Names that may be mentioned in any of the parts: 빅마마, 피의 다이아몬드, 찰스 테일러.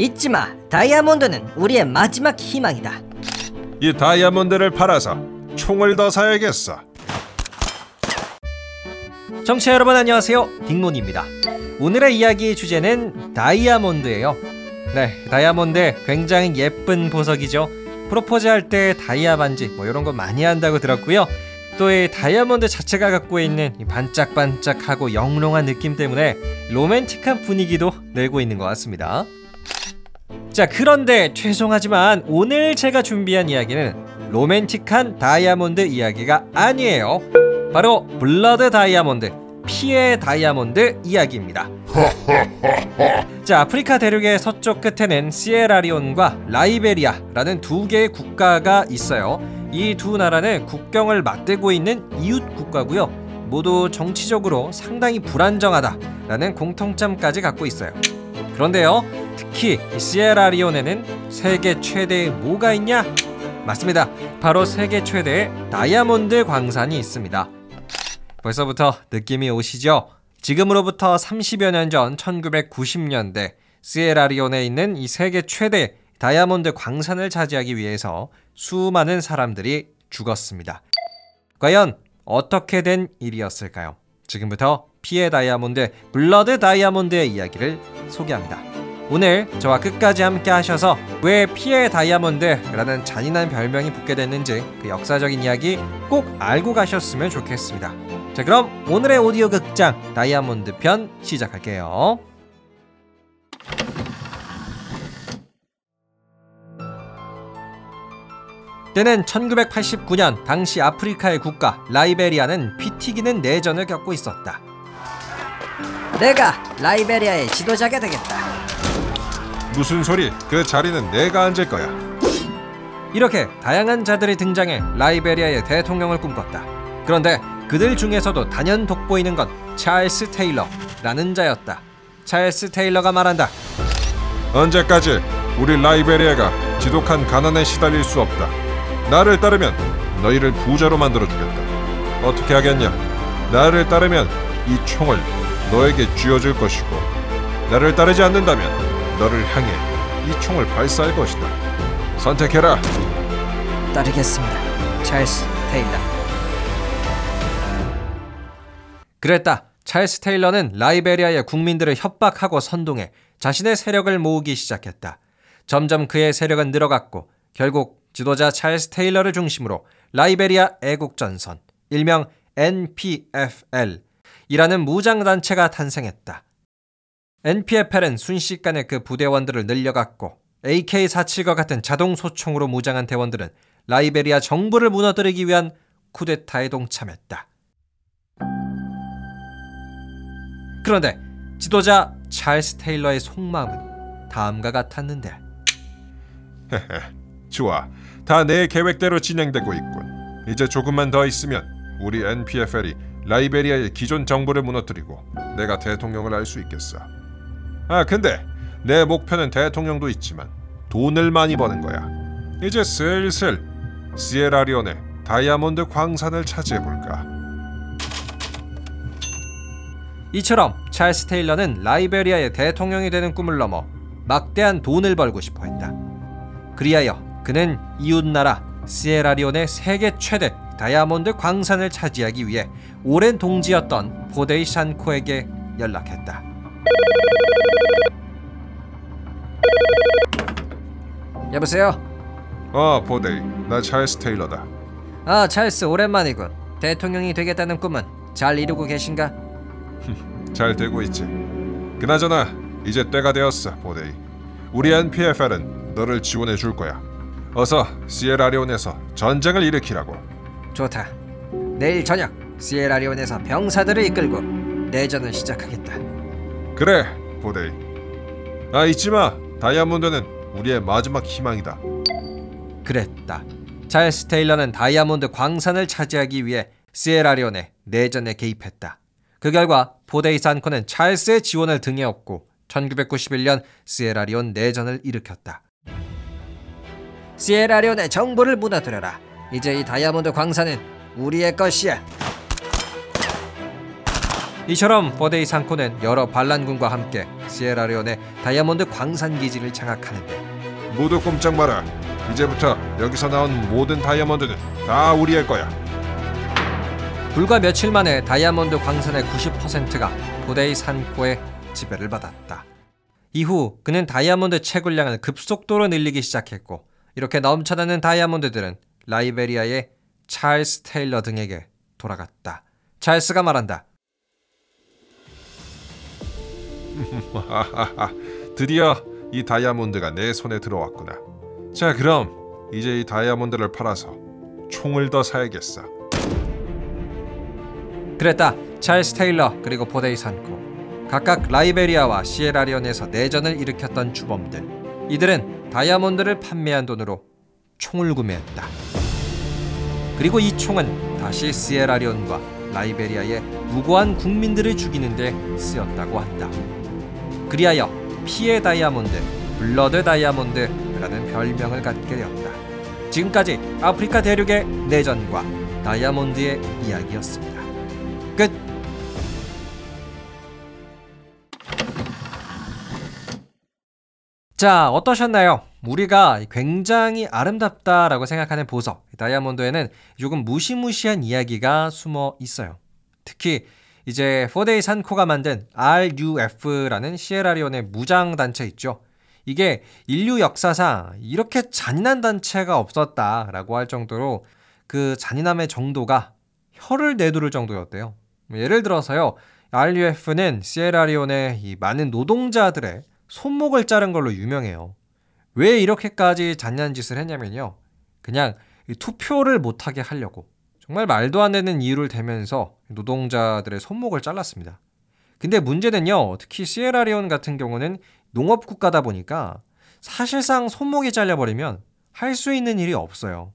잊지마, 다이아몬드는 우리의 마지막 희망이다. 이 다이아몬드를 팔아서 총을 더 사야겠어. 청취자 여러분 안녕하세요, 딩몬입니다. 오늘의 이야기 주제는 다이아몬드예요. 네, 다이아몬드 굉장히 예쁜 보석이죠. 프로포즈할 때 다이아 반지 뭐 이런 거 많이 한다고 들었고요. 또 이 다이아몬드 자체가 갖고 있는 반짝반짝하고 영롱한 느낌 때문에 로맨틱한 분위기도 내고 있는 것 같습니다. 자, 그런데 죄송하지만 오늘 제가 준비한 이야기는 로맨틱한 다이아몬드 이야기가 아니에요. 바로 블러드 다이아몬드, 피의 다이아몬드 이야기입니다. 자, 아프리카 대륙의 서쪽 끝에는 시에라리온과 라이베리아라는 두 개의 국가가 있어요. 이 두 나라는 국경을 맞대고 있는 이웃 국가고요. 모두 정치적으로 상당히 불안정하다라는 공통점까지 갖고 있어요. 그런데요, 특히 시에라리온에는 세계 최대의 뭐가 있냐? 맞습니다. 바로 세계 최대의 다이아몬드 광산이 있습니다. 벌써부터 느낌이 오시죠? 지금으로부터 30여 년 전 1990년대 시에라리온에 있는 이 세계 최대 다이아몬드 광산을 차지하기 위해서 수많은 사람들이 죽었습니다. 과연 어떻게 된 일이었을까요? 지금부터 피의 다이아몬드, 블러드 다이아몬드의 이야기를 소개합니다. 오늘 저와 끝까지 함께 하셔서 왜 피의 다이아몬드라는 잔인한 별명이 붙게 됐는지 그 역사적인 이야기 꼭 알고 가셨으면 좋겠습니다. 자, 그럼 오늘의 오디오 극장 다이아몬드 편 시작할게요. 때는 1989년 당시 아프리카의 국가 라이베리아는 피 튀기는 내전을 겪고 있었다. 내가 라이베리아의 지도자가 되겠다. 무슨 소리? 그 자리는 내가 앉을 거야. 이렇게 다양한 자들이 등장해 라이베리아의 대통령을 꿈꿨다. 그런데 그들 중에서도 단연 돋보이는 건 찰스 테일러라는 자였다. 찰스 테일러가 말한다. 언제까지 우리 라이베리아가 지독한 가난에 시달릴 수 없다. 나를 따르면 너희를 부자로 만들어주겠다. 어떻게 하겠냐? 나를 따르면 이 총을 너에게 쥐어줄 것이고, 나를 따르지 않는다면 너를 향해 이 총을 발사할 것이다. 선택해라. 따르겠습니다, 찰스 테일러. 그랬다. 찰스 테일러는 라이베리아의 국민들을 협박하고 선동해 자신의 세력을 모으기 시작했다. 점점 그의 세력은 늘어갔고 결국 지도자 찰스 테일러를 중심으로 라이베리아 애국전선, 일명 NPFL이라는 무장단체가 탄생했다. NPFL은 순식간에 그 부대원들을 늘려갔고 AK-47과 같은 자동소총으로 무장한 대원들은 라이베리아 정부를 무너뜨리기 위한 쿠데타에 동참했다. 그런데 지도자 찰스 테일러의 속마음은 다음과 같았는데. 좋아, 다 내 계획대로 진행되고 있군. 이제 조금만 더 있으면 우리 NPFL이 라이베리아의 기존 정부를 무너뜨리고 내가 대통령을 할 수 있겠어. 아, 근데 내 목표는 대통령도 있지만 돈을 많이 버는 거야. 이제 슬슬 시에라리온의 다이아몬드 광산을 차지해볼까. 이처럼 찰스 테일러는 라이베리아의 대통령이 되는 꿈을 넘어 막대한 돈을 벌고 싶어 했다. 그리하여 그는 이웃나라 시에라리온의 세계 최대 다이아몬드 광산을 차지하기 위해 오랜 동지였던 포데이 샨코에게 연락했다. 여보세요? 포데이, 나 찰스 테일러다. 아, 찰스, 오랜만이군. 대통령이 되겠다는 꿈은 잘 이루고 계신가? 잘 되고 있지. 그나저나 이제 때가 되었어, 포데이. 우리 NPFL은 너를 지원해 줄 거야. 어서 시에라리온에서 전쟁을 일으키라고. 좋다. 내일 저녁 시에라리온에서 병사들을 이끌고 내전을 시작하겠다. 그래, 포데이. 아, 잊지마. 다이아몬드는 우리의 마지막 희망이다. 그랬다. 찰스 테일러는 다이아몬드 광산을 차지하기 위해 시에라리온의 내전에 개입했다. 그 결과 포데이 샨코는 찰스의 지원을 등에 업고 1991년 시에라리온 내전을 일으켰다. 시에라리온의 정부를 무너뜨려라. 이제 이 다이아몬드 광산은 우리의 것이야. 이처럼 포데이 샨코는 여러 반란군과 함께 시에라레온의 다이아몬드 광산기지를 장악하는데, 모두 꼼짝 마라. 이제부터 여기서 나온 모든 다이아몬드는 다 우리의 거야. 불과 며칠 만에 다이아몬드 광산의 90%가 포데이 샨코의 지배를 받았다. 이후 그는 다이아몬드 채굴량을 급속도로 늘리기 시작했고, 이렇게 넘쳐나는 다이아몬드들은 라이베리아의 찰스 테일러 등에게 돌아갔다. 찰스가 말한다. 드디어 이 다이아몬드가 내 손에 들어왔구나. 자, 그럼 이제 이 다이아몬드를 팔아서 총을 더 사야겠어. 그랬다. 찰스 테일러 그리고 포데이 샨코, 각각 라이베리아와 시에라리온에서 내전을 일으켰던 주범들. 이들은 다이아몬드를 판매한 돈으로 총을 구매했다. 그리고 이 총은 다시 시에라리온과 라이베리아의 무고한 국민들을 죽이는 데 쓰였다고 한다. 그리하여 피의 다이아몬드, 블러드 다이아몬드라는 별명을 갖게 되었다. 지금까지 아프리카 대륙의 내전과 다이아몬드의 이야기였습니다. 끝! 자, 어떠셨나요? 우리가 굉장히 아름답다라고 생각하는 보석, 다이아몬드에는 조금 무시무시한 이야기가 숨어 있어요. 특히 이제 포데이 샨코가 만든 RUF라는 시에라리온의 무장단체 있죠. 이게 인류 역사상 이렇게 잔인한 단체가 없었다라고 할 정도로 그 잔인함의 정도가 혀를 내두를 정도였대요. 예를 들어서요, RUF는 시에라리온의 이 많은 노동자들의 손목을 자른 걸로 유명해요. 왜 이렇게까지 잔인한 짓을 했냐면요, 그냥 투표를 못하게 하려고 정말 말도 안 되는 이유를 대면서 노동자들의 손목을 잘랐습니다. 근데 문제는요, 특히 시에라리온 같은 경우는 농업국가다 보니까 사실상 손목이 잘려버리면 할 수 있는 일이 없어요.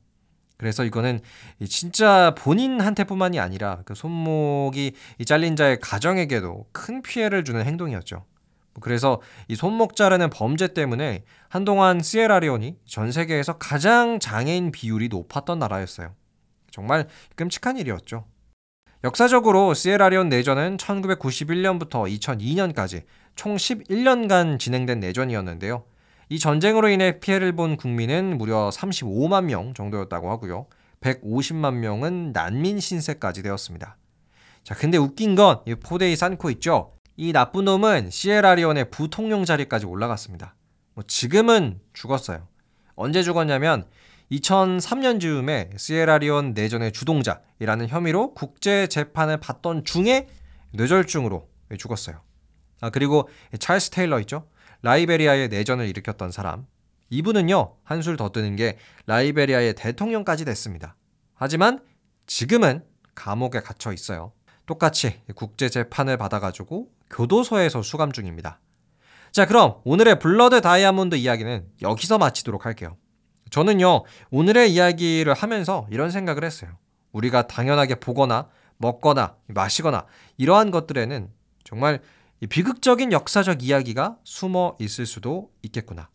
그래서 이거는 진짜 본인한테뿐만이 아니라 그 손목이 잘린 자의 가정에게도 큰 피해를 주는 행동이었죠. 그래서 이 손목 자르는 범죄 때문에 한동안 시에라리온이 전 세계에서 가장 장애인 비율이 높았던 나라였어요. 정말 끔찍한 일이었죠. 역사적으로 시에라리온 내전은 1991년부터 2002년까지 총 11년간 진행된 내전이었는데요. 이 전쟁으로 인해 피해를 본 국민은 무려 35만 명 정도였다고 하고요. 150만 명은 난민 신세까지 되었습니다. 자, 근데 웃긴 건 이 포데이 샨코 있죠. 이 나쁜 놈은 시에라리온의 부통령 자리까지 올라갔습니다. 지금은 죽었어요. 언제 죽었냐면 2003년 즈음에 시에라리온 내전의 주동자라는 혐의로 국제 재판을 받던 중에 뇌졸중으로 죽었어요. 그리고 찰스 테일러 있죠. 라이베리아의 내전을 일으켰던 사람. 이분은요, 한술 더 뜨는 게 라이베리아의 대통령까지 됐습니다. 하지만 지금은 감옥에 갇혀 있어요. 똑같이 국제 재판을 받아가지고 교도소에서 수감 중입니다. 자, 그럼 오늘의 블러드 다이아몬드 이야기는 여기서 마치도록 할게요. 저는요, 오늘의 이야기를 하면서 이런 생각을 했어요. 우리가 당연하게 보거나 먹거나 마시거나 이러한 것들에는 정말 비극적인 역사적 이야기가 숨어 있을 수도 있겠구나.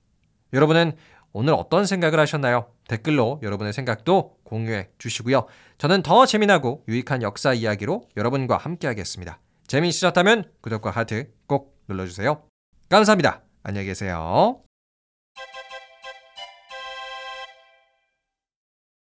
여러분은 오늘 어떤 생각을 하셨나요? 댓글로 여러분의 생각도 공유해 주시고요. 저는 더 재미나고 유익한 역사 이야기로 여러분과 함께하겠습니다. 재미있으셨다면 구독과 하트 꼭 눌러주세요. 감사합니다. 안녕히 계세요.